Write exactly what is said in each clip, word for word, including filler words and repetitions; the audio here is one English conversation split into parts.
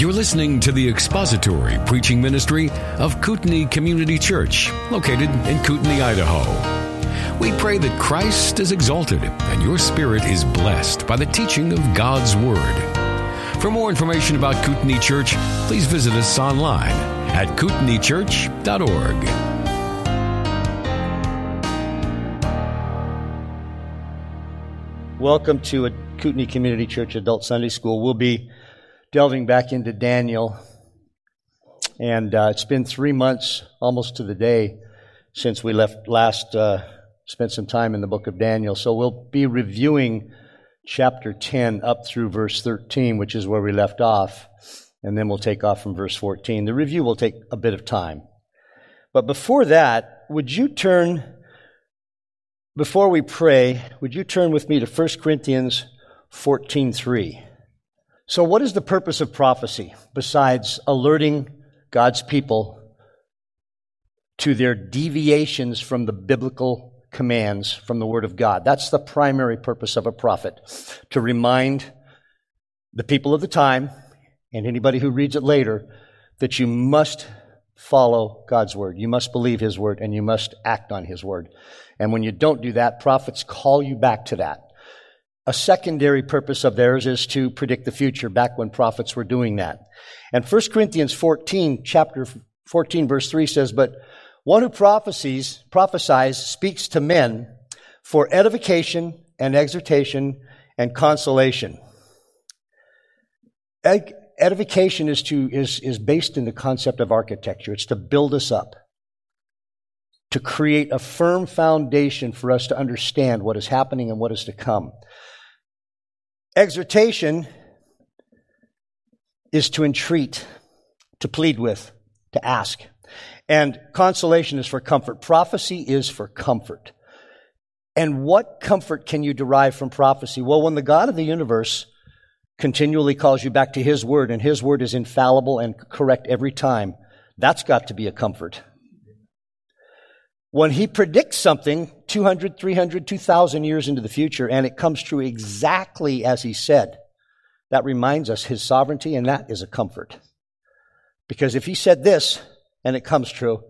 You're listening to the expository preaching ministry of Kootenai Community Church, located in Kootenai, Idaho. We pray that Christ is exalted and your spirit is blessed by the teaching of God's Word. For more information about Kootenai Church, please visit us online at kootenai church dot org. Welcome to a Kootenai Community Church Adult Sunday School. We'll be delving back into Daniel, and uh, it's been three months, almost to the day, since we left last, uh, spent some time in the book of Daniel. So we'll be reviewing chapter ten up through verse thirteen, which is where we left off, and then we'll take off from verse fourteen. The review will take a bit of time. But before that, would you turn... Before we pray, would you turn with me to First Corinthians fourteen three? So what is the purpose of prophecy besides alerting God's people to their deviations from the biblical commands from the Word of God? That's the primary purpose of a prophet, to remind the people of the time and anybody who reads it later that you must follow God's Word. You must believe His Word, and you must act on His Word. And when you don't do that, prophets call you back to that. A secondary purpose of theirs is to predict the future, back when prophets were doing that. And First Corinthians fourteen, chapter fourteen, verse three says, "But one who prophesies, prophesies speaks to men for edification and exhortation and consolation." Ed- Edification is to is is based in the concept of architecture. It's to build us up, to create a firm foundation for us to understand what is happening and what is to come. Exhortation is to entreat, to plead with, to ask. And consolation is for comfort. Prophecy is for comfort. And what comfort can you derive from prophecy? Well, when the God of the universe continually calls you back to His Word, and His Word is infallible and correct every time, that's got to be a comfort. When He predicts something two hundred, three hundred, two thousand years into the future, and it comes true exactly as He said, that reminds us His sovereignty, and that is a comfort. Because if He said this, and it comes true,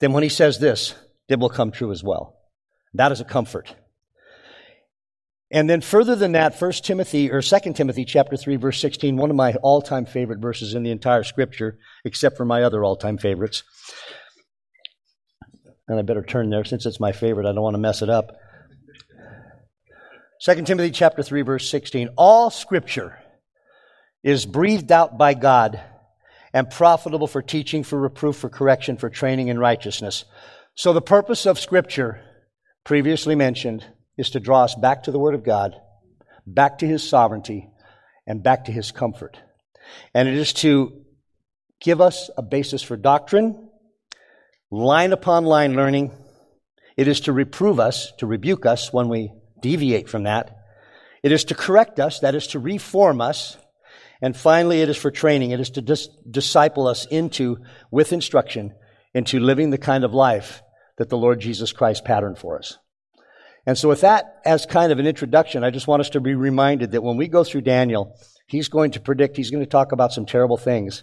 then when He says this, it will come true as well. That is a comfort. And then further than that, First Timothy or Second Timothy chapter three, verse sixteen, one of my all-time favorite verses in the entire Scripture, except for my other all-time favorites. And I better turn there since it's my favorite. I don't want to mess it up. Second Timothy chapter three, verse sixteen. "All Scripture is breathed out by God and profitable for teaching, for reproof, for correction, for training in righteousness." So the purpose of Scripture, previously mentioned, is to draw us back to the Word of God, back to His sovereignty, and back to His comfort. And it is to give us a basis for doctrine, line upon line learning. It is to reprove us, to rebuke us when we deviate from that. It is to correct us, that is to reform us. And finally, it is for training. It is to dis- disciple us into, with instruction, into living the kind of life that the Lord Jesus Christ patterned for us. And so with that as kind of an introduction, I just want us to be reminded that when we go through Daniel, he's going to predict, he's going to talk about some terrible things.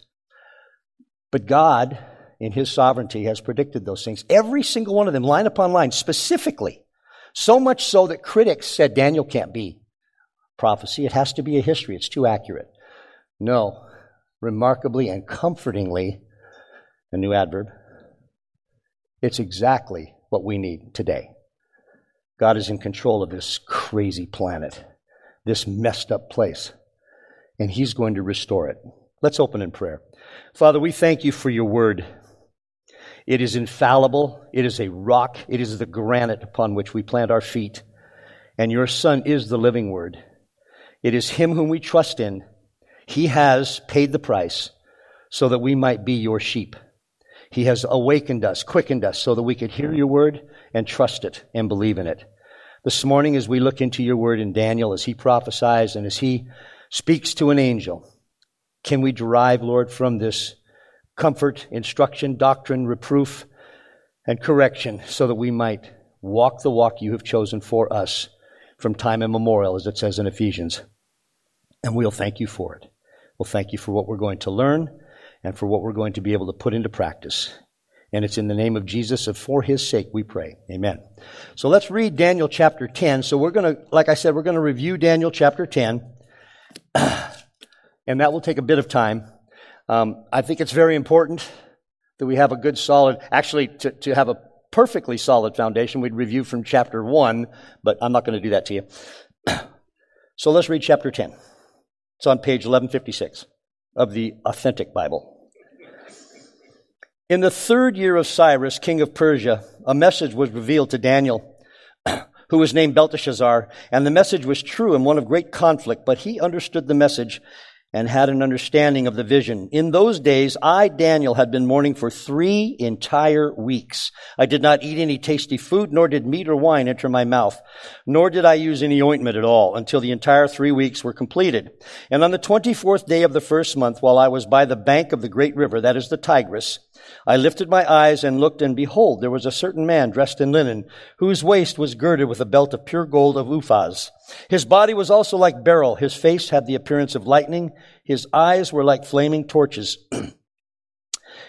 But God, in His sovereignty, has predicted those things. Every single one of them, line upon line, specifically. So much so that critics said Daniel can't be prophecy. It has to be a history. It's too accurate. No. Remarkably and comfortingly, a new adverb, it's exactly what we need today. God is in control of this crazy planet, this messed up place, and He's going to restore it. Let's open in prayer. Father, we thank You for Your Word. It is infallible. It is a rock. It is the granite upon which we plant our feet. And Your Son is the living Word. It is Him whom we trust in. He has paid the price so that we might be Your sheep. He has awakened us, quickened us, so that we could hear Your Word and trust it and believe in it. This morning, as we look into Your Word in Daniel, as he prophesies and as he speaks to an angel, can we derive, Lord, from this comfort, instruction, doctrine, reproof, and correction, so that we might walk the walk You have chosen for us from time immemorial, as it says in Ephesians. And we'll thank You for it. Well, thank you for what we're going to learn and for what we're going to be able to put into practice. And it's in the name of Jesus, and for his sake we pray. Amen. So let's read Daniel chapter ten. So we're going to, like I said, we're going to review Daniel chapter ten. And that will take a bit of time. Um, I think it's very important that we have a good solid, actually to, to have a perfectly solid foundation. We'd review from chapter one, but I'm not going to do that to you. So let's read chapter ten. It's on page eleven fifty-six of the Authentic Bible. In the third year of Cyrus, king of Persia, a message was revealed to Daniel, who was named Belteshazzar, and the message was true and one of great conflict, but he understood the message and had an understanding of the vision. In those days, I, Daniel, had been mourning for three entire weeks. I did not eat any tasty food, nor did meat or wine enter my mouth, nor did I use any ointment at all until the entire three weeks were completed. And on the twenty-fourth day of the first month, while I was by the bank of the great river, that is the Tigris, I lifted my eyes and looked, and behold, there was a certain man dressed in linen, whose waist was girded with a belt of pure gold of Uphaz. His body was also like beryl. His face had the appearance of lightning. His eyes were like flaming torches.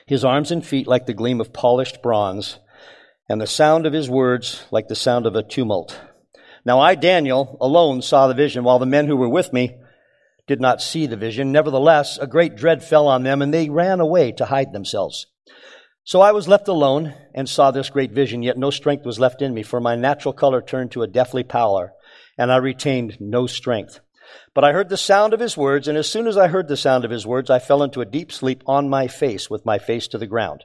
His arms and feet like the gleam of polished bronze, and the sound of his words like the sound of a tumult. Now I, Daniel, alone saw the vision, while the men who were with me did not see the vision. Nevertheless, a great dread fell on them, and they ran away to hide themselves. So I was left alone and saw this great vision, yet no strength was left in me, for my natural color turned to a deathly pallor, and I retained no strength. But I heard the sound of his words, and as soon as I heard the sound of his words, I fell into a deep sleep on my face, with my face to the ground.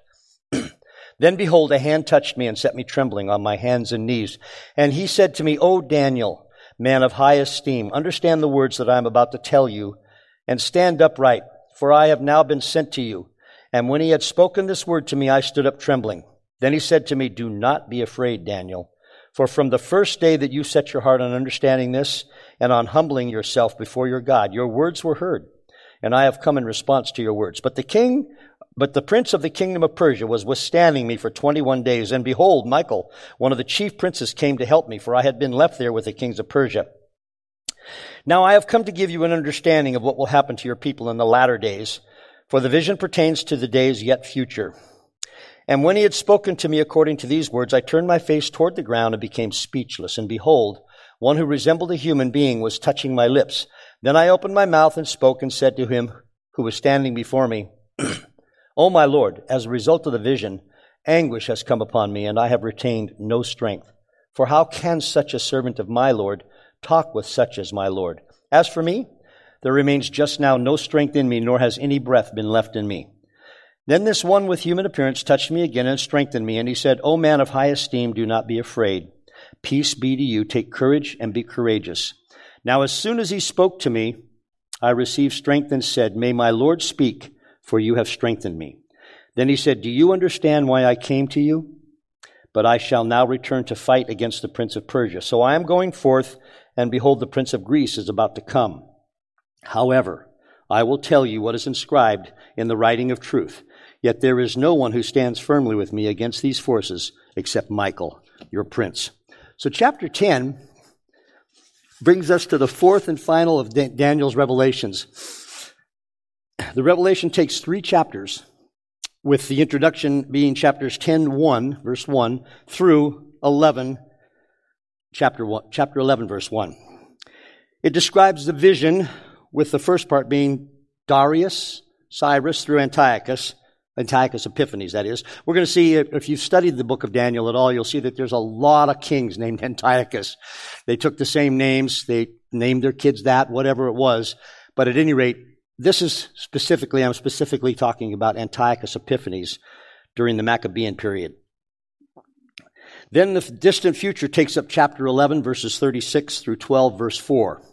Then behold, a hand touched me and set me trembling on my hands and knees. And he said to me, O Daniel, man of high esteem, understand the words that I am about to tell you, and stand upright, for I have now been sent to you. And when he had spoken this word to me, I stood up trembling. Then he said to me, Do not be afraid, Daniel. For from the first day that you set your heart on understanding this and on humbling yourself before your God, your words were heard, and I have come in response to your words. But the king, but the prince of the kingdom of Persia was withstanding me for twenty-one days. And behold, Michael, one of the chief princes, came to help me, for I had been left there with the kings of Persia. Now I have come to give you an understanding of what will happen to your people in the latter days, for the vision pertains to the days yet future. And when he had spoken to me according to these words, I turned my face toward the ground and became speechless. And behold, one who resembled a human being was touching my lips. Then I opened my mouth and spoke and said to him who was standing before me, O my Lord, as a result of the vision, anguish has come upon me, and I have retained no strength. For how can such a servant of my Lord talk with such as my Lord? As for me, there remains just now no strength in me, nor has any breath been left in me. Then this one with human appearance touched me again and strengthened me, and he said, O man of high esteem, do not be afraid. Peace be to you. Take courage and be courageous. Now as soon as he spoke to me, I received strength and said, May my Lord speak, for you have strengthened me. Then he said, Do you understand why I came to you? But I shall now return to fight against the prince of Persia. So I am going forth, and behold, the prince of Greece is about to come. However, I will tell you what is inscribed in the writing of truth. Yet there is no one who stands firmly with me against these forces except Michael, your prince. So chapter ten brings us to the fourth and final of Daniel's revelations. The revelation takes three chapters, with the introduction being chapters ten, one, verse one, through eleven, chapter one, chapter eleven, verse one. It describes the vision, with the first part being Darius, Cyrus, through Antiochus, Antiochus Epiphanes, that is. We're going to see, if you've studied the book of Daniel at all, you'll see that there's a lot of kings named Antiochus. They took the same names. They named their kids that, whatever it was. But at any rate, this is specifically, I'm specifically talking about Antiochus Epiphanes during the Maccabean period. Then the distant future takes up chapter eleven, verses thirty-six through twelve, verse four.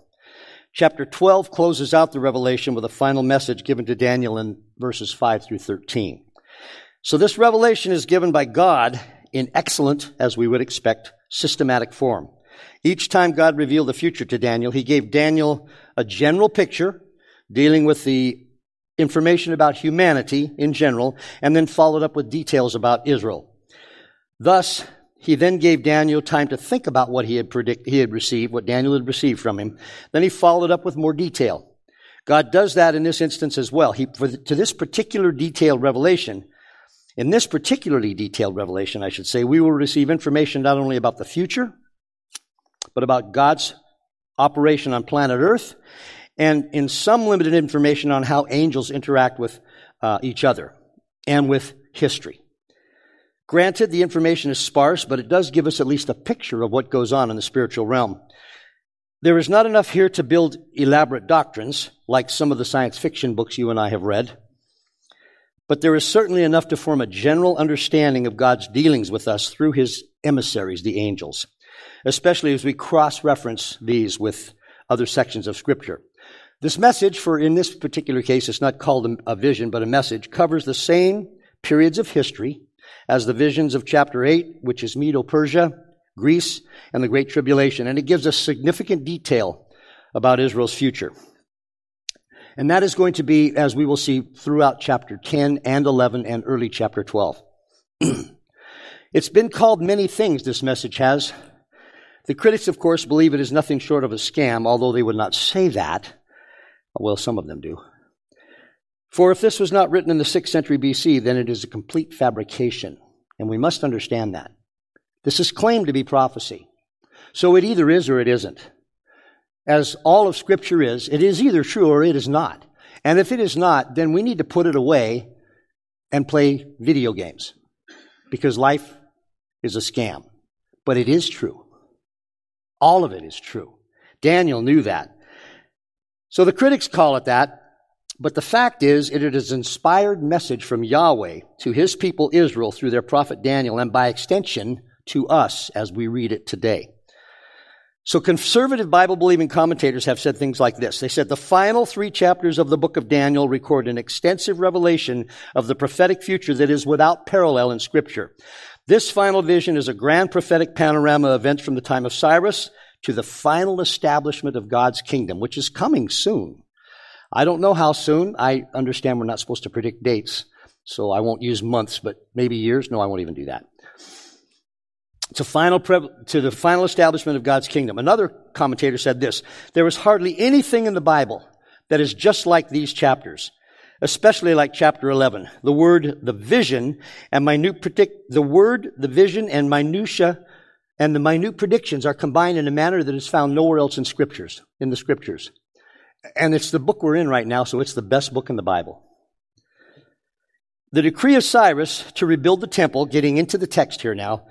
Chapter twelve closes out the revelation with a final message given to Daniel in verses five through thirteen. So this revelation is given by God in excellent, as we would expect, systematic form. Each time God revealed the future to Daniel, he gave Daniel a general picture dealing with the information about humanity in general, and then followed up with details about Israel. Thus, he then gave Daniel time to think about what he had predict, he had received, what Daniel had received from him. Then he followed up with more detail. God does that in this instance as well. He, for the, to this particular detailed revelation, in this particularly detailed revelation, I should say, we will receive information not only about the future, but about God's operation on planet Earth, and in some limited information on how angels interact with uh, each other and with history. Granted, the information is sparse, but it does give us at least a picture of what goes on in the spiritual realm. There is not enough here to build elaborate doctrines, like some of the science fiction books you and I have read, but there is certainly enough to form a general understanding of God's dealings with us through his emissaries, the angels, especially as we cross-reference these with other sections of Scripture. This message, for in this particular case, it's not called a vision, but a message, covers the same periods of history as the visions of chapter eight, which is Medo-Persia, Greece, and the Great Tribulation, and it gives us significant detail about Israel's future. And that is going to be, as we will see, throughout chapter ten and eleven and early chapter twelve. It's been called many things, this message has. The critics, of course, believe it is nothing short of a scam, although they would not say that. Well, some of them do. For if this was not written in the sixth century B C, then it is a complete fabrication, and we must understand that. This is claimed to be prophecy. So it either is or it isn't. As all of Scripture is, it is either true or it is not. And if it is not, then we need to put it away and play video games, because life is a scam. But it is true. All of it is true. Daniel knew that. So the critics call it that, but the fact is it is an inspired message from Yahweh to his people Israel through their prophet Daniel, and by extension to us as we read it today. So conservative Bible-believing commentators have said things like this. They said the final three chapters of the book of Daniel record an extensive revelation of the prophetic future that is without parallel in Scripture. This final vision is a grand prophetic panorama of events from the time of Cyrus to the final establishment of God's kingdom, which is coming soon. I don't know how soon. I understand we're not supposed to predict dates, so I won't use months, but maybe years. No, I won't even do that. To, final pre- to the final establishment of God's kingdom. Another commentator said this: there is hardly anything in the Bible that is just like these chapters, especially like chapter eleven. The word, the vision, and minute predict the word, the vision, and minutia, and the minute predictions are combined in a manner that is found nowhere else in scriptures. In the scriptures, and it's the book we're in right now, so it's the best book in the Bible. The decree of Cyrus to rebuild the temple, getting into the text here now,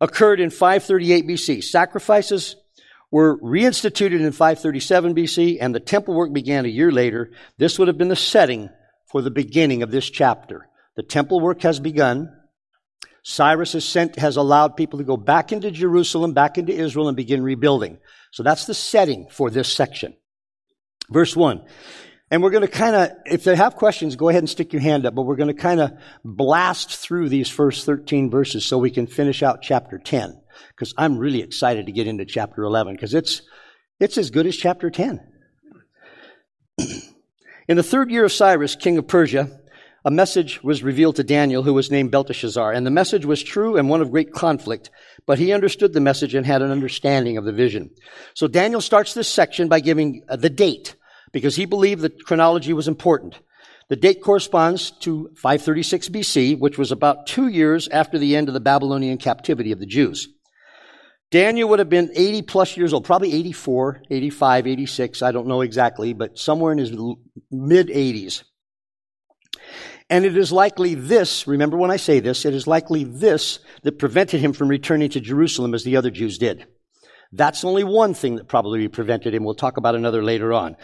occurred in five thirty-eight B C. Sacrifices were reinstituted in five thirty-seven B C, and the temple work began a year later. This would have been the setting for the beginning of this chapter. The temple work has begun. Cyrus has sent, has allowed people to go back into Jerusalem, back into Israel, and begin rebuilding. So that's the setting for this section. Verse one. And we're going to kind of, if they have questions, go ahead and stick your hand up, but we're going to kind of blast through these first thirteen verses so we can finish out chapter ten, because I'm really excited to get into chapter eleven, because it's it's as good as chapter ten. In the third year of Cyrus, king of Persia, a message was revealed to Daniel, who was named Belteshazzar, and the message was true and one of great conflict, but he understood the message and had an understanding of the vision. So Daniel starts this section by giving the date, because he believed that chronology was important. The date corresponds to five thirty-six B C, which was about two years after the end of the Babylonian captivity of the Jews. Daniel would have been eighty-plus years old, probably eighty-four, eighty-five, eighty-six, I don't know exactly, but somewhere in his mid-eighties. And it is likely this, remember when I say this, it is likely this that prevented him from returning to Jerusalem as the other Jews did. That's only one thing that probably prevented him. We'll talk about another later on.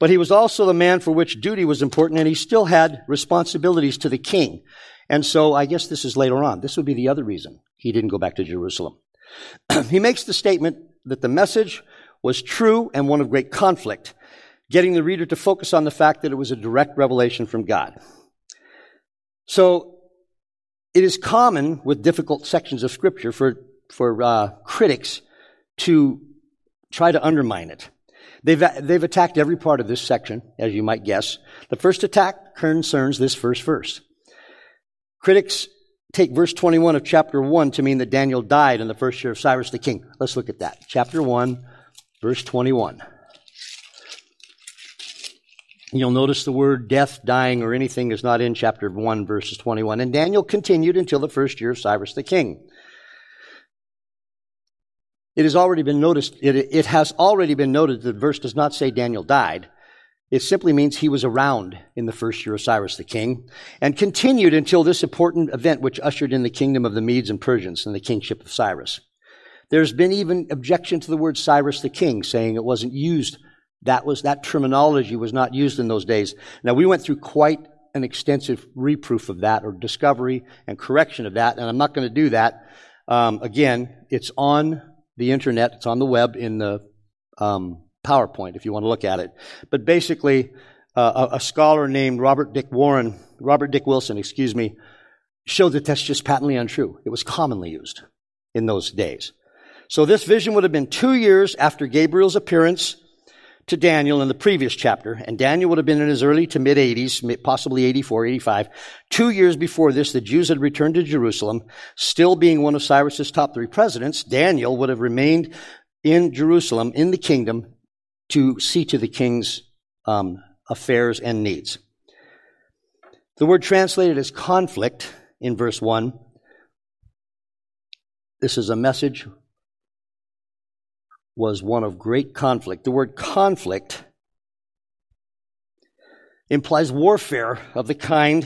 But he was also the man for which duty was important, and he still had responsibilities to the king. And so I guess this is later on. This would be the other reason he didn't go back to Jerusalem. He makes the statement that the message was true and one of great conflict, getting the reader to focus on the fact that it was a direct revelation from God. So it is common with difficult sections of Scripture for, for uh, critics to try to undermine it. They've they've attacked every part of this section, as you might guess. The first attack concerns this first verse. Critics take verse twenty-one of chapter one to mean that Daniel died in the first year of Cyrus the king. Let's look at that. Chapter one, verse twenty-one. You'll notice the word death, dying, or anything is not in chapter one, verses twenty-one. And Daniel continued until the first year of Cyrus the king. It has already been noticed, it, it has already been noted that the verse does not say Daniel died. It simply means he was around in the first year of Cyrus the king and continued until this important event which ushered in the kingdom of the Medes and Persians and the kingship of Cyrus. There's been even objection to the word Cyrus the king, saying it wasn't used. That was, that terminology was not used in those days. Now, we went through quite an extensive reproof of that, or discovery and correction of that, and I'm not going to do that. Um, again, it's on the internet, it's on the web in the um, PowerPoint if you want to look at it. But basically, uh, a, a scholar named Robert Dick Warren, Robert Dick Wilson, excuse me, showed that that's just patently untrue. It was commonly used in those days. So this vision would have been two years after Gabriel's appearance to Daniel in the previous chapter, and Daniel would have been in his early to mid-eighties, possibly eighty-four, eighty-five. Two years before this, the Jews had returned to Jerusalem. Still being one of Cyrus's top three presidents, Daniel would have remained in Jerusalem, in the kingdom, to see to the king's um, affairs and needs. The word translated as conflict in verse one, this is a message, was one of great conflict. The word conflict implies warfare of the kind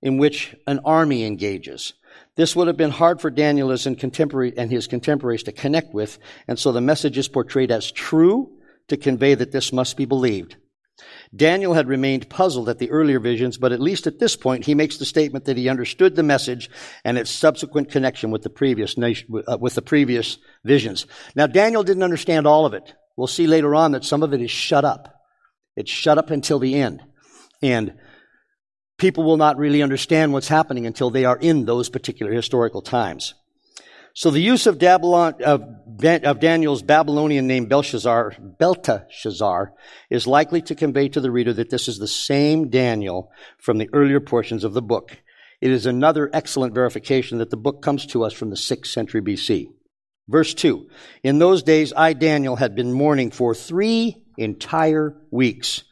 in which an army engages. This would have been hard for Daniel and, contemporary, and his contemporaries to connect with, and so the message is portrayed as true to convey that this must be believed. Daniel had remained puzzled at the earlier visions, but at least at this point, he makes the statement that he understood the message and its subsequent connection with the previous nation, uh, with the previous visions. Now, Daniel didn't understand all of it. We'll see later on that some of it is shut up. It's shut up until the end. And people will not really understand what's happening until they are in those particular historical times. So the use of, Babylon, of, of Daniel's Babylonian name Belteshazzar, Belteshazzar is likely to convey to the reader that this is the same Daniel from the earlier portions of the book. It is another excellent verification that the book comes to us from the sixth century B C. Verse two, in those days I, Daniel, had been mourning for three entire weeks.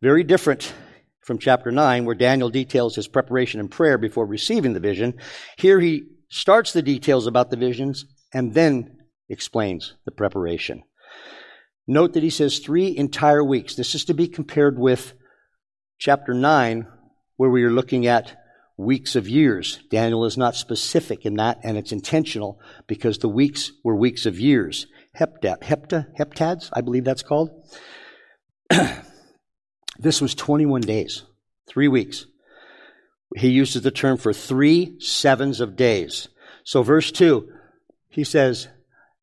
Very different from chapter nine, where Daniel details his preparation and prayer before receiving the vision. Here he starts the details about the visions, and then explains the preparation. Note that he says three entire weeks. This is to be compared with chapter nine, where we are looking at weeks of years. Daniel is not specific in that, and it's intentional, because the weeks were weeks of years. Hepta, hepta, heptads, I believe that's called. This was twenty-one days, three weeks. He uses the term for three sevens of days. So verse two, he says,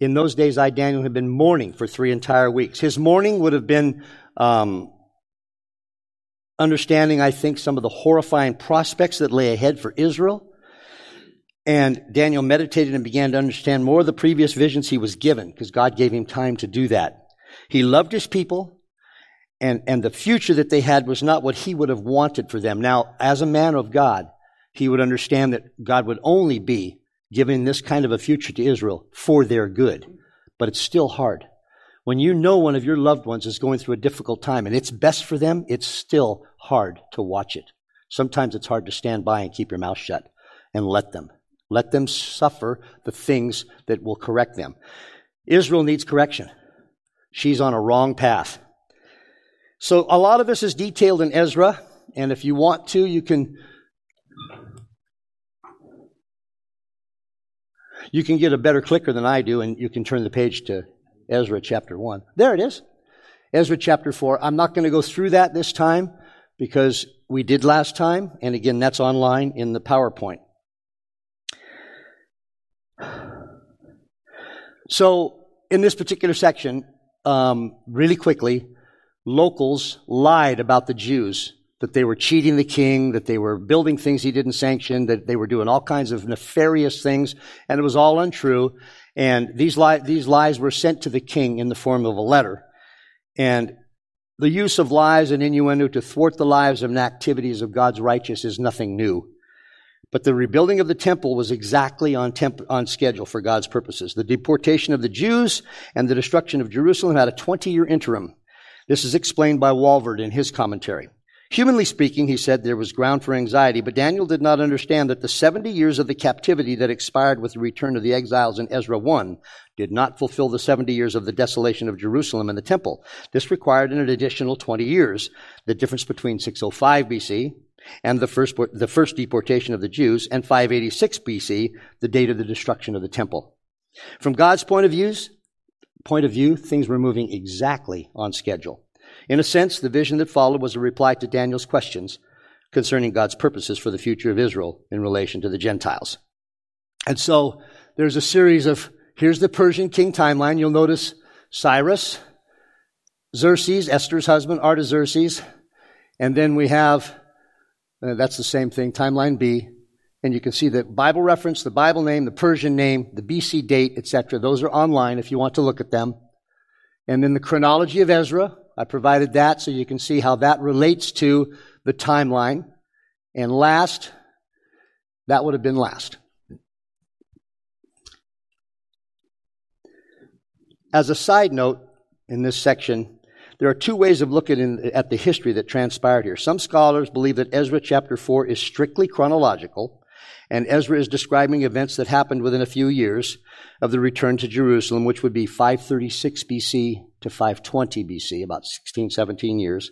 in those days I, Daniel, had been mourning for three entire weeks. His mourning would have been um, understanding, I think, some of the horrifying prospects that lay ahead for Israel. And Daniel meditated and began to understand more of the previous visions he was given, because God gave him time to do that. He loved his people. And, and the future that they had was not what he would have wanted for them. Now, as a man of God, he would understand that God would only be giving this kind of a future to Israel for their good. But it's still hard. When you know one of your loved ones is going through a difficult time and it's best for them, it's still hard to watch it. Sometimes it's hard to stand by and keep your mouth shut and let them. Let them suffer the things that will correct them. Israel needs correction. She's on a wrong path. So a lot of this is detailed in Ezra, and if you want to, you can you can get a better clicker than I do, and you can turn the page to Ezra chapter one. There it is, Ezra chapter four. I'm not going to go through that this time because we did last time, and again, that's online in the PowerPoint. So in this particular section, um, really quickly, locals lied about the Jews, that they were cheating the king, that they were building things he didn't sanction, that they were doing all kinds of nefarious things, and it was all untrue. And these, li- these lies were sent to the king in the form of a letter. And the use of lies and innuendo to thwart the lives and activities of God's righteous is nothing new. But the rebuilding of the temple was exactly on, temp- on schedule for God's purposes. The deportation of the Jews and the destruction of Jerusalem had a twenty-year interim. This is explained by Walvoord in his commentary. Humanly speaking, he said, there was ground for anxiety, but Daniel did not understand that the seventy years of the captivity that expired with the return of the exiles in Ezra one did not fulfill the seventy years of the desolation of Jerusalem and the temple. This required an additional twenty years. The difference between six oh five B C and the first, the first deportation of the Jews, and five eighty-six B C, the date of the destruction of the temple. From God's point of views, point of view, things were moving exactly on schedule. In a sense, the vision that followed was a reply to Daniel's questions concerning God's purposes for the future of Israel in relation to the Gentiles. And so there's a series of, here's the Persian king timeline. You'll notice Cyrus, Xerxes, Esther's husband, Artaxerxes, and then we have, uh, that's the same thing, timeline B, and you can see the Bible reference, the Bible name, the Persian name, the B C date, et cetera. Those are online if you want to look at them. And then the chronology of Ezra, I provided that so you can see how that relates to the timeline. And last, that would have been last. As a side note in this section, there are two ways of looking in, at the history that transpired here. Some scholars believe that Ezra chapter four is strictly chronological, and Ezra is describing events that happened within a few years of the return to Jerusalem, which would be five thirty-six B C to five twenty B C, about sixteen, seventeen years.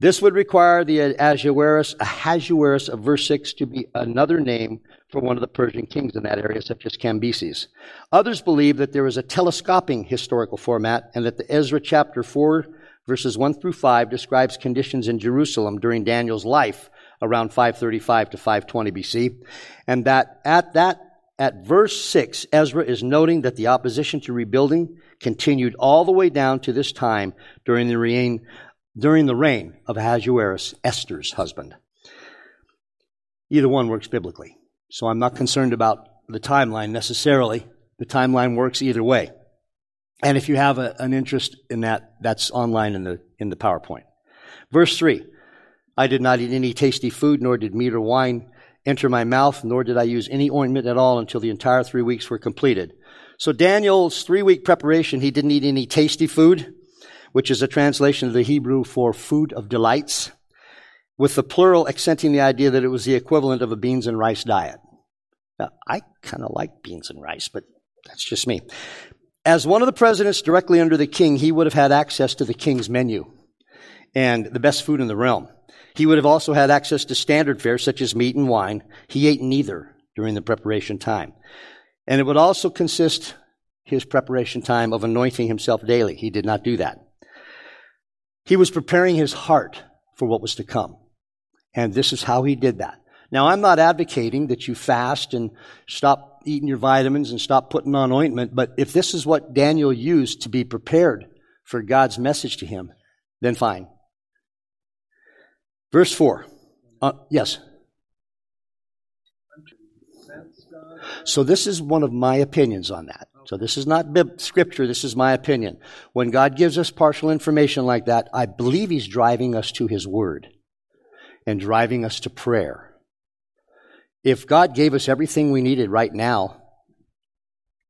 This would require the Ahasuerus, Ahasuerus of verse six to be another name for one of the Persian kings in that area, such as Cambyses. Others believe that there is a telescoping historical format and that the Ezra chapter four, verses one through five, describes conditions in Jerusalem during Daniel's life around five thirty-five to five twenty B C, and that at that At verse six, Ezra is noting that the opposition to rebuilding continued all the way down to this time during the reign, during the reign of Ahasuerus, Esther's husband. Either one works biblically, so I'm not concerned about the timeline necessarily. The timeline works either way. And if you have a, an interest in that, that's online in the in the PowerPoint. Verse three, I did not eat any tasty food, nor did meat or wine enter my mouth, nor did I use any ointment at all until the entire three weeks were completed. So Daniel's three-week preparation, he didn't eat any tasty food, which is a translation of the Hebrew for food of delights, with the plural accenting the idea that it was the equivalent of a beans and rice diet. Now, I kind of like beans and rice, but that's just me. As one of the presidents directly under the king, he would have had access to the king's menu and the best food in the realm. He would have also had access to standard fare, such as meat and wine. He ate neither during the preparation time. And it would also consist, his preparation time, of anointing himself daily. He did not do that. He was preparing his heart for what was to come. And this is how he did that. Now, I'm not advocating that you fast and stop eating your vitamins and stop putting on ointment, but if this is what Daniel used to be prepared for God's message to him, then fine. Verse four, uh, yes. So this is one of my opinions on that. So this is not bib- scripture, this is my opinion. When God gives us partial information like that, I believe he's driving us to his word and driving us to prayer. If God gave us everything we needed right now,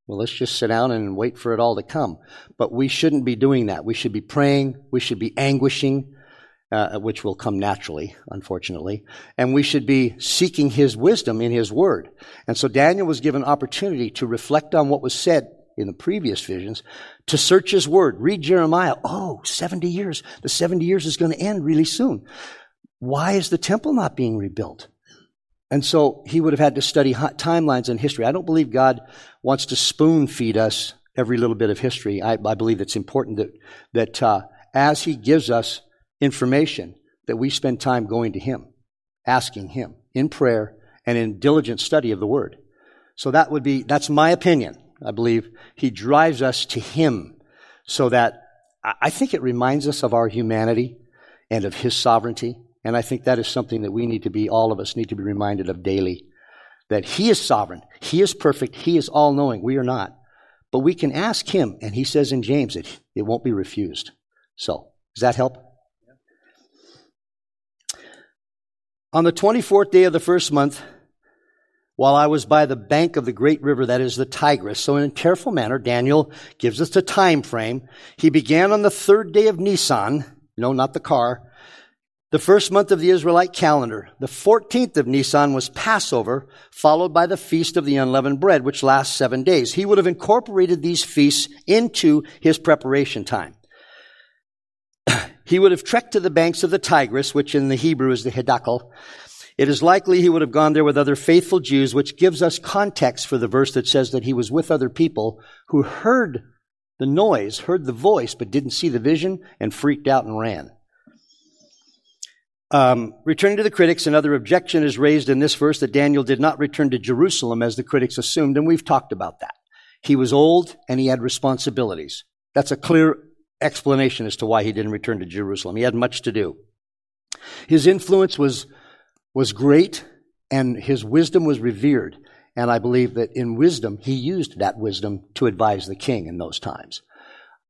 well, let's just sit down and wait for it all to come. But we shouldn't be doing that. We should be praying, we should be anguishing, Uh, which will come naturally, unfortunately. And we should be seeking his wisdom in his word. And so Daniel was given opportunity to reflect on what was said in the previous visions, to search his word. Read Jeremiah. Oh, seventy years. The seventy years is going to end really soon. Why is the temple not being rebuilt? And so he would have had to study timelines and history. I don't believe God wants to spoon feed us every little bit of history. I, I believe it's important that, that uh, as he gives us information, that we spend time going to him, asking him in prayer and in diligent study of the word. So that would be, that's my opinion. I believe he drives us to him so that I think it reminds us of our humanity and of his sovereignty. And I think that is something that we need to be, all of us need to be reminded of daily, that he is sovereign. He is perfect. He is all knowing. We are not, but we can ask him. And he says in James that it, it won't be refused. So does that help? On the twenty-fourth day of the first month, while I was by the bank of the great river, that is the Tigris. So in a careful manner, Daniel gives us the time frame. He began on the third day of Nisan, no, not the car, the first month of the Israelite calendar. The fourteenth of Nisan was Passover, followed by the Feast of the Unleavened Bread, which lasts seven days. He would have incorporated these feasts into his preparation time. He would have trekked to the banks of the Tigris, which in the Hebrew is the Hidakel. It is likely he would have gone there with other faithful Jews, which gives us context for the verse that says that he was with other people who heard the noise, heard the voice, but didn't see the vision and freaked out and ran. Um, returning to the critics, another objection is raised in this verse that Daniel did not return to Jerusalem as the critics assumed, and we've talked about that. He was old and he had responsibilities. That's a clear explanation as to why he didn't return to Jerusalem. He had much to do. His influence was was great, and his wisdom was revered. And I believe that in wisdom, he used that wisdom to advise the king in those times.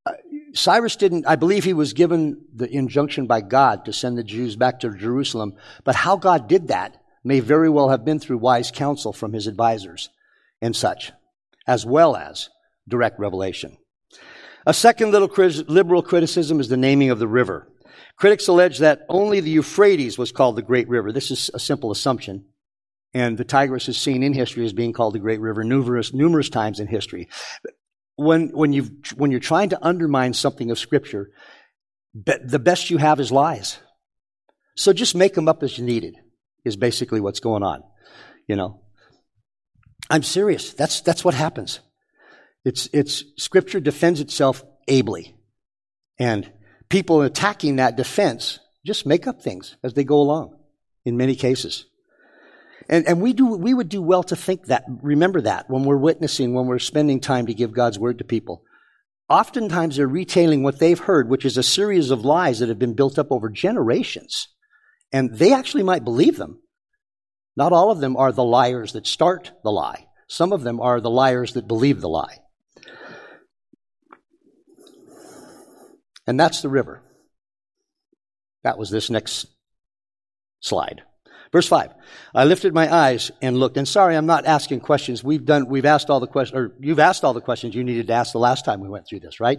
Uh, Cyrus didn't, I believe he was given the injunction by God to send the Jews back to Jerusalem, but how God did that may very well have been through wise counsel from his advisors and such, as well as direct revelation. A second little crit- liberal criticism is the naming of the river. Critics allege that only the Euphrates was called the Great River. This is a simple assumption. And the Tigris is seen in history as being called the Great River numerous, numerous times in history. When, when, you've, when you're trying to undermine something of Scripture, be, the best you have is lies. So just make them up as you needed is basically what's going on. You know, I'm serious. That's, that's what happens. It's, it's Scripture defends itself ably. And people attacking that defense just make up things as they go along in many cases. And and we do we would do well to think that, remember that when we're witnessing, when we're spending time to give God's word to people. Oftentimes they're retailing what they've heard, which is a series of lies that have been built up over generations. And they actually might believe them. Not all of them are the liars that start the lie. Some of them are the liars that believe the lie. And that's the river. That was this next slide. Verse five. I lifted my eyes and looked. And sorry, I'm not asking questions. We've done, we've asked all the questions, or you've asked all the questions you needed to ask the last time we went through this, right?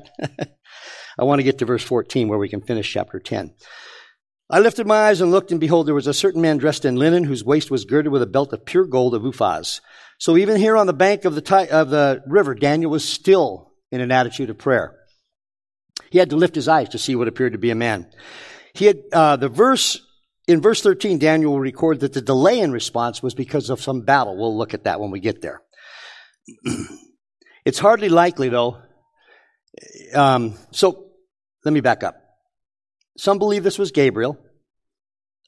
I want to get to verse fourteen where we can finish chapter ten. I lifted my eyes and looked, and behold, there was a certain man dressed in linen whose waist was girded with a belt of pure gold of Uphaz. So even here on the bank of the, ti- of the river, Daniel was still in an attitude of prayer. He had to lift his eyes to see what appeared to be a man. He had, uh, the verse, in verse thirteen, Daniel will record that the delay in response was because of some battle. We'll look at that when we get there. It's hardly likely, though. Um, so let me back up. Some believe this was Gabriel.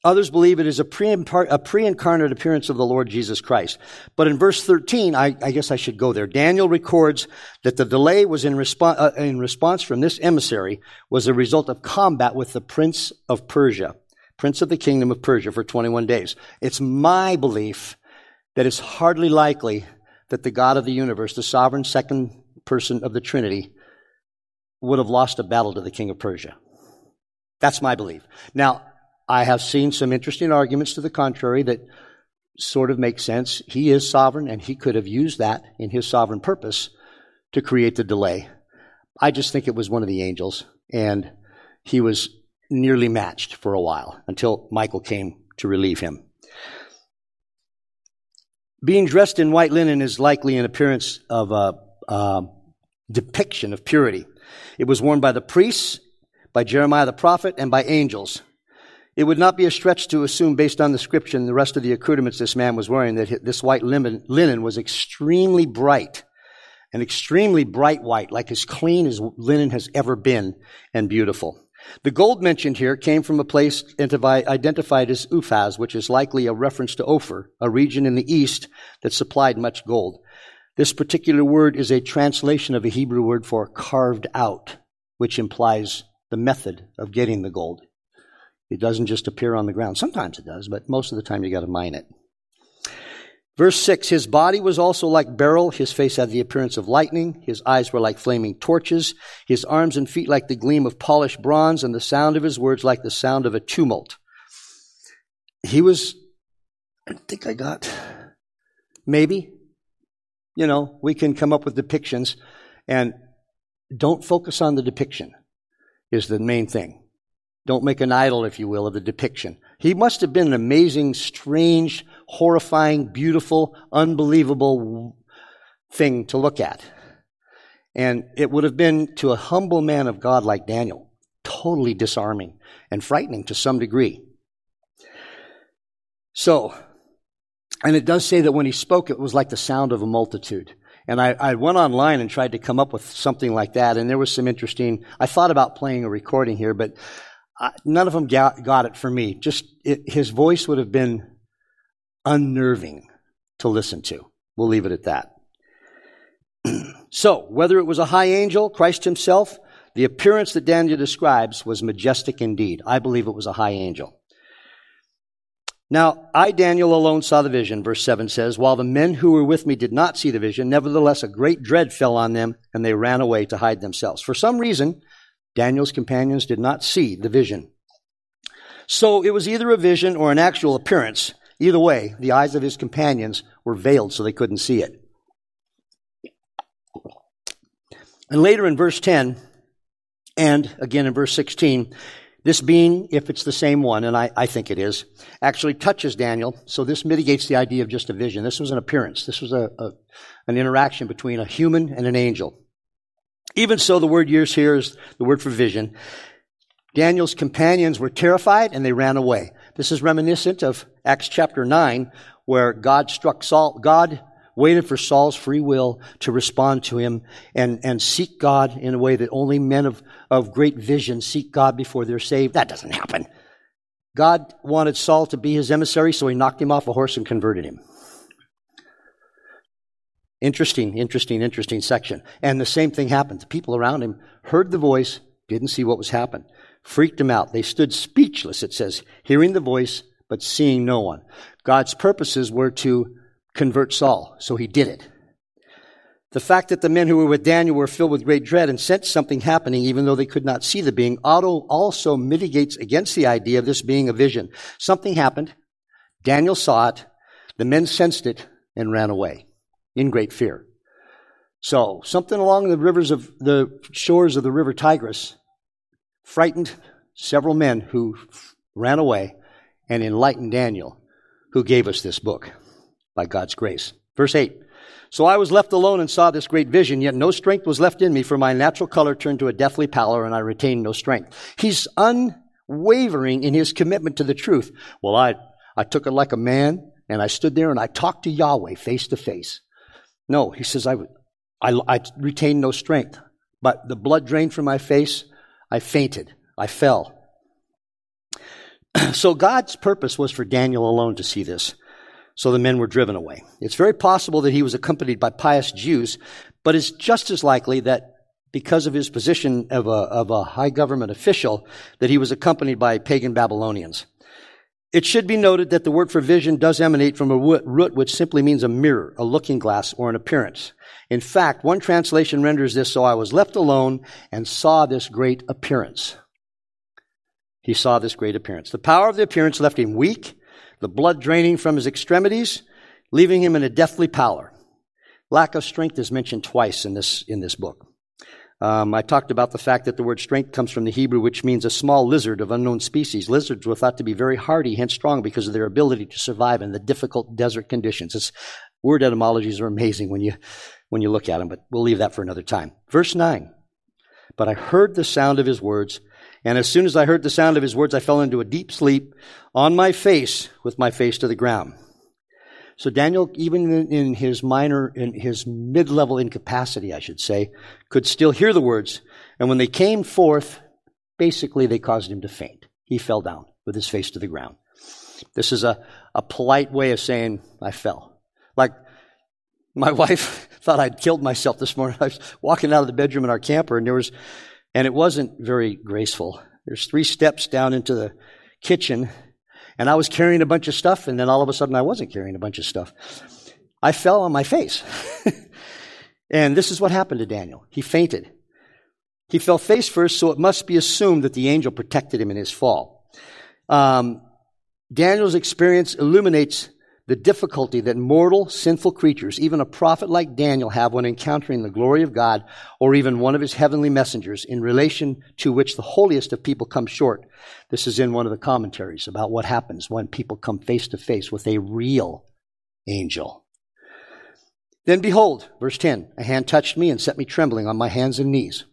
Others believe it is a, pre-impar- a pre-incarnate appearance of the Lord Jesus Christ. But in verse thirteen, I, I guess I should go there. Daniel records that the delay was in, respo- uh, in response from this emissary was a result of combat with the prince of Persia, prince of the kingdom of Persia for twenty-one days. It's my belief that it's hardly likely that the God of the universe, the sovereign second person of the Trinity, would have lost a battle to the king of Persia. That's my belief. Now, I have seen some interesting arguments to the contrary that sort of make sense. He is sovereign, and he could have used that in his sovereign purpose to create the delay. I just think it was one of the angels, and he was nearly matched for a while until Michael came to relieve him. Being dressed in white linen is likely an appearance of a, a depiction of purity. It was worn by the priests, by Jeremiah the prophet, and by angels. It would not be a stretch to assume, based on the scripture and the rest of the accoutrements this man was wearing, that this white linen was extremely bright, an extremely bright white, like as clean as linen has ever been, and beautiful. The gold mentioned here came from a place identified as Uphaz, which is likely a reference to Ophir, a region in the east that supplied much gold. This particular word is a translation of a Hebrew word for carved out, which implies the method of getting the gold. It doesn't just appear on the ground. Sometimes it does, but most of the time you got to mine it. Verse six, his body was also like beryl. His face had the appearance of lightning. His eyes were like flaming torches. His arms and feet like the gleam of polished bronze, and the sound of his words like the sound of a tumult. He was, I think I got, Maybe. You know, we can come up with depictions, and don't focus on the depiction is the main thing. Don't make an idol, if you will, of the depiction. He must have been an amazing, strange, horrifying, beautiful, unbelievable thing to look at. And it would have been, to a humble man of God like Daniel, totally disarming and frightening to some degree. So, and it does say that when he spoke, it was like the sound of a multitude. And I, I went online and tried to come up with something like that, and there was some interesting... I thought about playing a recording here, but I, none of them got, got it for me. Just it, his voice would have been unnerving to listen to. We'll leave it at that. So, whether it was a high angel, Christ himself, the appearance that Daniel describes was majestic indeed. I believe it was a high angel. Now, I, Daniel, alone saw the vision, verse seven says, while the men who were with me did not see the vision, nevertheless a great dread fell on them, and they ran away to hide themselves. For some reason, Daniel's companions did not see the vision. So it was either a vision or an actual appearance. Either way, the eyes of his companions were veiled, so they couldn't see it. And later in verse ten, and again in verse sixteen, this being, if it's the same one, and I, I think it is, actually touches Daniel, so this mitigates the idea of just a vision. This was an appearance. This was a, a an interaction between a human and an angel. Even so, the word years here is the word for vision. Daniel's companions were terrified, and they ran away. This is reminiscent of Acts chapter nine, where God struck Saul. God waited for Saul's free will to respond to him and, and seek God in a way that only men of, of great vision seek God before they're saved. That doesn't happen. God wanted Saul to be his emissary, so he knocked him off a horse and converted him. Interesting, interesting, interesting section. And the same thing happened. The people around him heard the voice, didn't see what was happening. Freaked him out. They stood speechless, it says, hearing the voice, but seeing no one. God's purposes were to convert Saul, so he did it. The fact that the men who were with Daniel were filled with great dread and sensed something happening, even though they could not see the being, also mitigates against the idea of this being a vision. Something happened, Daniel saw it, the men sensed it, and ran away in great fear. So, something along the rivers of the shores of the river Tigris frightened several men who ran away and enlightened Daniel, who gave us this book. By God's grace. Verse eight. So I was left alone and saw this great vision, yet no strength was left in me, for my natural color turned to a deathly pallor, and I retained no strength. He's unwavering in his commitment to the truth. Well, I, I took it like a man, and I stood there, and I talked to Yahweh face to face. No, he says, I, I, I retained no strength, but the blood drained from my face. I fainted. I fell. So God's purpose was for Daniel alone to see this. So the men were driven away. It's very possible that he was accompanied by pious Jews, but it's just as likely that because of his position of a, of a high government official, that he was accompanied by pagan Babylonians. It should be noted that the word for vision does emanate from a root which simply means a mirror, a looking glass, or an appearance. In fact, one translation renders this, so I was left alone and saw this great appearance. He saw this great appearance. The power of the appearance left him weak, the blood draining from his extremities, leaving him in a deathly pallor. Lack of strength is mentioned twice in this in this book. Um, I talked about the fact that the word strength comes from the Hebrew, which means a small lizard of unknown species. Lizards were thought to be very hardy, hence strong, because of their ability to survive in the difficult desert conditions. It's, word etymologies are amazing when you when you look at them, but we'll leave that for another time. Verse nine, but I heard the sound of his words, and as soon as I heard the sound of his words, I fell into a deep sleep on my face with my face to the ground. So Daniel, even in his minor, in his mid-level incapacity, I should say, could still hear the words. And when they came forth, basically they caused him to faint. He fell down with his face to the ground. This is a, a polite way of saying, I fell. Like my wife thought I'd killed myself this morning. I was walking out of the bedroom in our camper, and there was... And it wasn't very graceful. There's three steps down into the kitchen, and I was carrying a bunch of stuff, and then all of a sudden I wasn't carrying a bunch of stuff. I fell on my face. And this is what happened to Daniel. He fainted. He fell face first, so it must be assumed that the angel protected him in his fall. Um, Daniel's experience illuminates the difficulty that mortal, sinful creatures, even a prophet like Daniel, have when encountering the glory of God or even one of his heavenly messengers, in relation to which the holiest of people come short. This is in one of the commentaries about what happens when people come face to face with a real angel. Then behold, verse ten, a hand touched me and set me trembling on my hands and knees.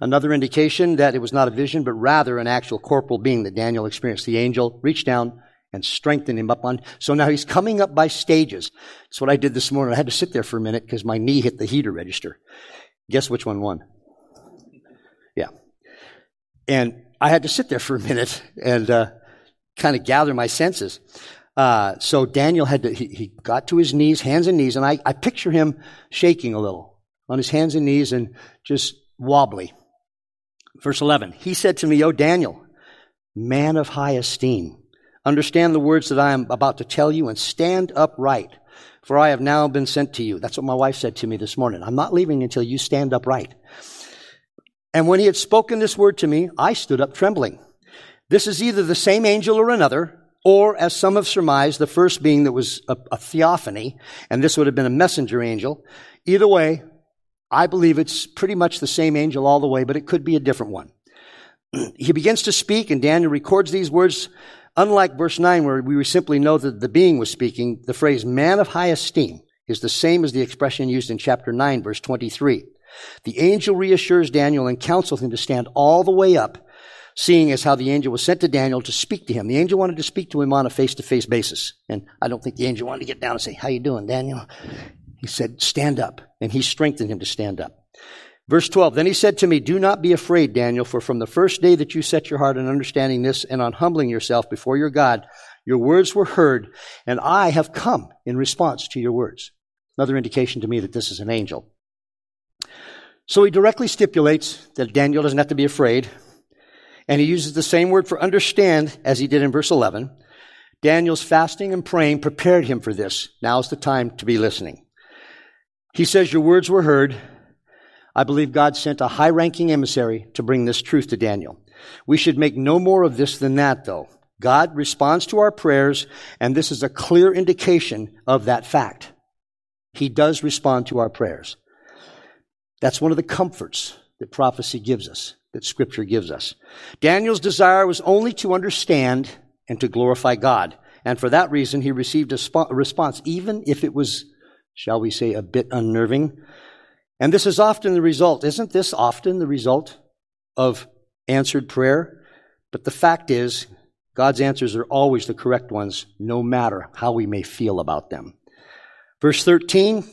Another indication that it was not a vision, but rather an actual corporal being that Daniel experienced. The angel reached down and strengthened him up on. So now he's coming up by stages. That's what I did this morning. I had to sit there for a minute because my knee hit the heater register. Guess which one won? Yeah. And I had to sit there for a minute and uh, kind of gather my senses. Uh, so Daniel had to, he, he got to his knees, hands and knees, and I, I picture him shaking a little on his hands and knees and just wobbly. Verse eleven, he said to me, "O Daniel, man of high esteem, understand the words that I am about to tell you and stand upright, for I have now been sent to you." That's what my wife said to me this morning. "I'm not leaving until you stand upright." And when he had spoken this word to me, I stood up trembling. This is either the same angel or another, or, as some have surmised, the first being that was a, a theophany, and this would have been a messenger angel. Either way, I believe it's pretty much the same angel all the way, but it could be a different one. He begins to speak, and Daniel records these words. Unlike verse nine, where we simply know that the being was speaking, the phrase "man of high esteem" is the same as the expression used in chapter nine, verse twenty-three. The angel reassures Daniel and counsels him to stand all the way up, seeing as how the angel was sent to Daniel to speak to him. The angel wanted to speak to him on a face-to-face basis, and I don't think the angel wanted to get down and say, "How you doing, Daniel?" He said, "Stand up," and he strengthened him to stand up. Verse twelve, then he said to me, "Do not be afraid, Daniel, for from the first day that you set your heart on understanding this and on humbling yourself before your God, your words were heard, and I have come in response to your words." Another indication to me that this is an angel. So he directly stipulates that Daniel doesn't have to be afraid, and he uses the same word for understand as he did in verse eleven. Daniel's fasting and praying prepared him for this. Now's the time to be listening. He says, "Your words were heard." I believe God sent a high-ranking emissary to bring this truth to Daniel. We should make no more of this than that, though. God responds to our prayers, and this is a clear indication of that fact. He does respond to our prayers. That's one of the comforts that prophecy gives us, that Scripture gives us. Daniel's desire was only to understand and to glorify God, and for that reason he received a, sp- a response, even if it was, shall we say, a bit unnerving. And this is often the result. Isn't this often the result of answered prayer? But the fact is, God's answers are always the correct ones, no matter how we may feel about them. Verse thirteen,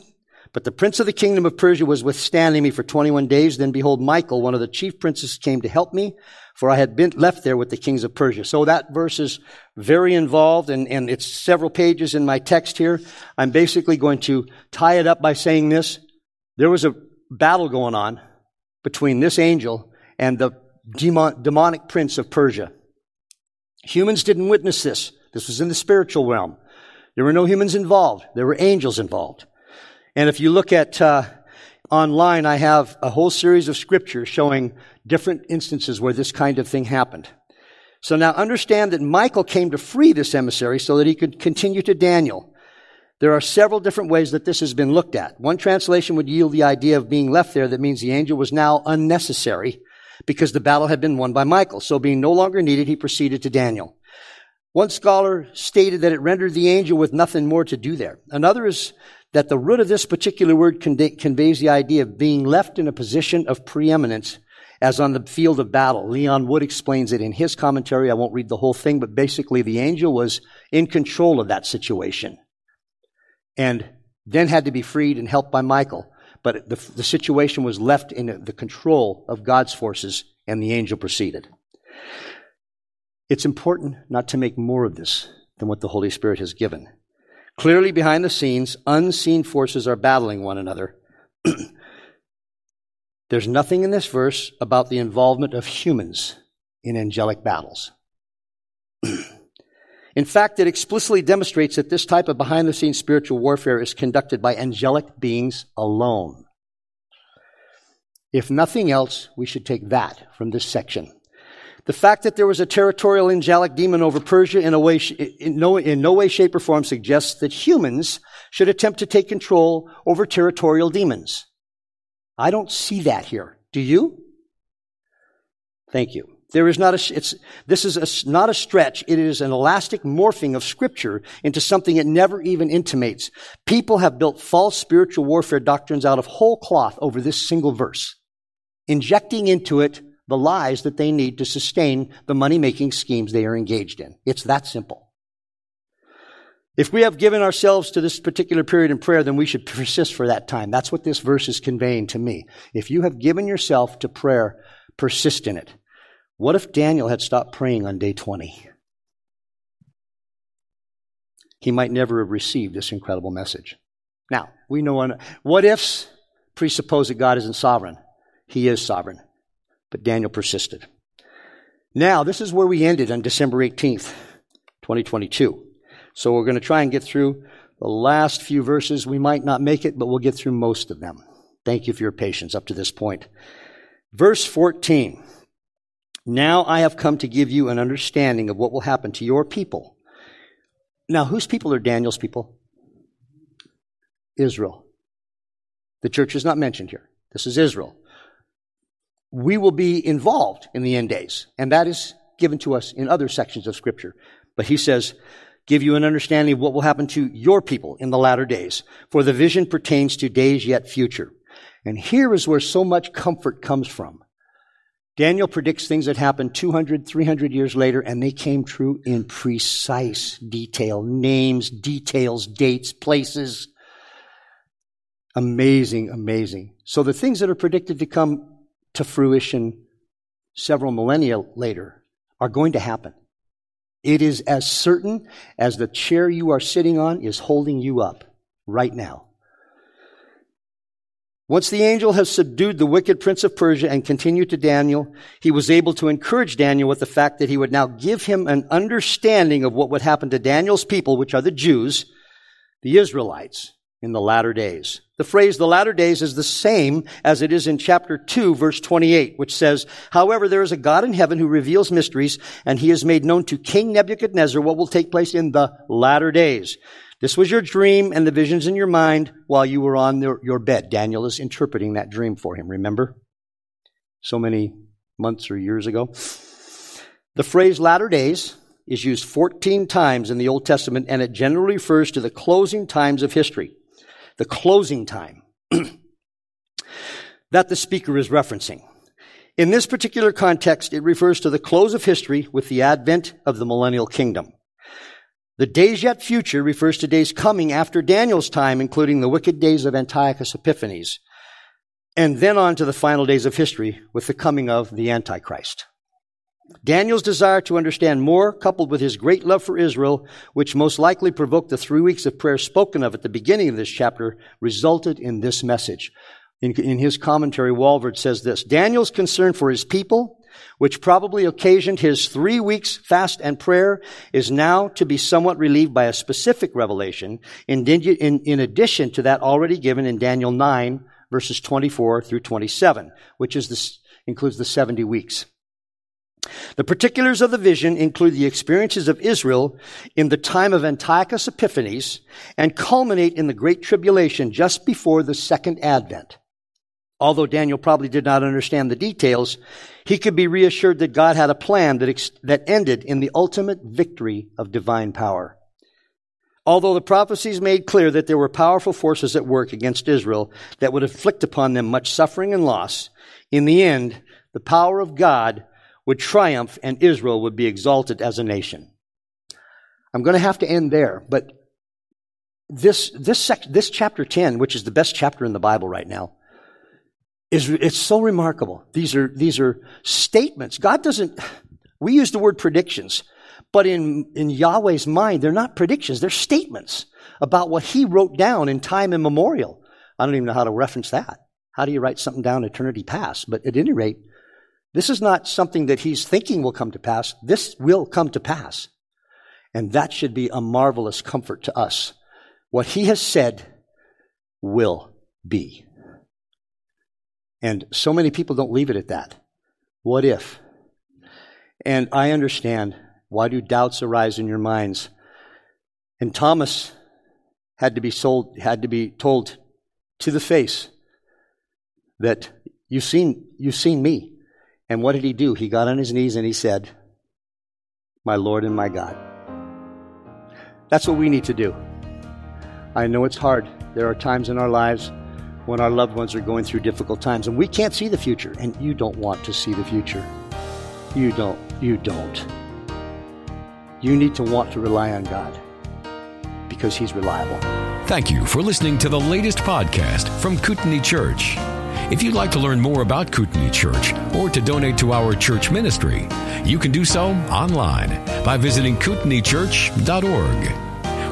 "But the prince of the kingdom of Persia was withstanding me for twenty-one days. Then behold, Michael, one of the chief princes, came to help me, for I had been left there with the kings of Persia." So that verse is very involved, and, and it's several pages in my text here. I'm basically going to tie it up by saying this. There was a battle going on between this angel and the demon, demonic prince of Persia. Humans didn't witness this. This was in the spiritual realm. There were no humans involved. There were angels involved. And if you look at uh, online, I have a whole series of scriptures showing different instances where this kind of thing happened. So now understand that Michael came to free this emissary so that he could continue to Daniel. There are several different ways that this has been looked at. One translation would yield the idea of being left there. That means the angel was now unnecessary because the battle had been won by Michael. So being no longer needed, he proceeded to Daniel. One scholar stated that it rendered the angel with nothing more to do there. Another is that the root of this particular word conveys the idea of being left in a position of preeminence as on the field of battle. Leon Wood explains it in his commentary. I won't read the whole thing, but basically the angel was in control of that situation, and then had to be freed and helped by Michael. But the, the situation was left in the control of God's forces, and the angel proceeded. It's important not to make more of this than what the Holy Spirit has given. Clearly behind the scenes, unseen forces are battling one another. There's nothing in this verse about the involvement of humans in angelic battles. In fact, it explicitly demonstrates that this type of behind-the-scenes spiritual warfare is conducted by angelic beings alone. If nothing else, we should take that from this section. The fact that there was a territorial angelic demon over Persia in, a way, in, no, in no way, shape, or form suggests that humans should attempt to take control over territorial demons. I don't see that here. Do you? Thank you. There is not a, it's, this is a, not a stretch. It is an elastic morphing of Scripture into something it never even intimates. People have built false spiritual warfare doctrines out of whole cloth over this single verse, injecting into it the lies that they need to sustain the money-making schemes they are engaged in. It's that simple. If we have given ourselves to this particular period in prayer, then we should persist for that time. That's what this verse is conveying to me. If you have given yourself to prayer, persist in it. What if Daniel had stopped praying on day twenty? He might never have received this incredible message. Now, we know on what ifs presuppose that God isn't sovereign. He is sovereign. But Daniel persisted. Now, this is where we ended on December eighteenth, twenty twenty-two. So we're going to try and get through the last few verses. We might not make it, but we'll get through most of them. Thank you for your patience up to this point. Verse fourteen. Now I have come to give you an understanding of what will happen to your people. Now, whose people are Daniel's people? Israel. The church is not mentioned here. This is Israel. We will be involved in the end days, and that is given to us in other sections of Scripture. But he says, give you an understanding of what will happen to your people in the latter days, for the vision pertains to days yet future. And here is where so much comfort comes from. Daniel predicts things that happened two hundred, three hundred years later, and they came true in precise detail. Names, details, dates, places. Amazing, amazing. So the things that are predicted to come to fruition several millennia later are going to happen. It is as certain as the chair you are sitting on is holding you up right now. Once the angel has subdued the wicked prince of Persia and continued to Daniel, he was able to encourage Daniel with the fact that he would now give him an understanding of what would happen to Daniel's people, which are the Jews, the Israelites, in the latter days. The phrase the latter days is the same as it is in chapter two, verse twenty-eight, which says, however, there is a God in heaven who reveals mysteries, and he has made known to King Nebuchadnezzar what will take place in the latter days. This was your dream and the visions in your mind while you were on the, your bed. Daniel is interpreting that dream for him, remember? So many months or years ago. The phrase latter days is used fourteen times in the Old Testament, and it generally refers to the closing times of history. The closing time that the speaker is referencing. In this particular context, it refers to the close of history with the advent of the millennial kingdom. The days yet future refers to days coming after Daniel's time, including the wicked days of Antiochus Epiphanes, and then on to the final days of history with the coming of the Antichrist. Daniel's desire to understand more, coupled with his great love for Israel, which most likely provoked the three weeks of prayer spoken of at the beginning of this chapter, resulted in this message. In, in his commentary, Walvoord says this, Daniel's concern for his people, which probably occasioned his three weeks fast and prayer, is now to be somewhat relieved by a specific revelation in, in, in addition to that already given in Daniel nine, verses twenty-four through twenty-seven, which is this, includes the seventy weeks. The particulars of the vision include the experiences of Israel in the time of Antiochus Epiphanes and culminate in the Great Tribulation just before the Second Advent. Although Daniel probably did not understand the details, he could be reassured that God had a plan that, ex- that ended in the ultimate victory of divine power. Although the prophecies made clear that there were powerful forces at work against Israel that would inflict upon them much suffering and loss, in the end, the power of God would triumph and Israel would be exalted as a nation. I'm going to have to end there, but this this sec- this chapter ten, which is the best chapter in the Bible right now, is it's so remarkable. These are these are statements. God doesn't. We use the word predictions, but in in Yahweh's mind, they're not predictions. They're statements about what He wrote down in time immemorial. I don't even know how to reference that. How do you write something down eternity past? But at any rate, this is not something that he's thinking will come to pass. This will come to pass. And that should be a marvelous comfort to us. What he has said will be. And so many people don't leave it at that. What if? And I understand. Why do doubts arise in your minds? And Thomas had to be sold, had to be told to the face that you've seen, you've seen me. And what did he do? He got on his knees and he said, "My Lord and my God." That's what we need to do. I know it's hard. There are times in our lives when our loved ones are going through difficult times and we can't see the future. And you don't want to see the future. You don't. You don't. You need to want to rely on God because He's reliable. Thank you for listening to the latest podcast from Kootenai Church. If you'd like to learn more about Kootenai Church or to donate to our church ministry, you can do so online by visiting kootenai church dot org.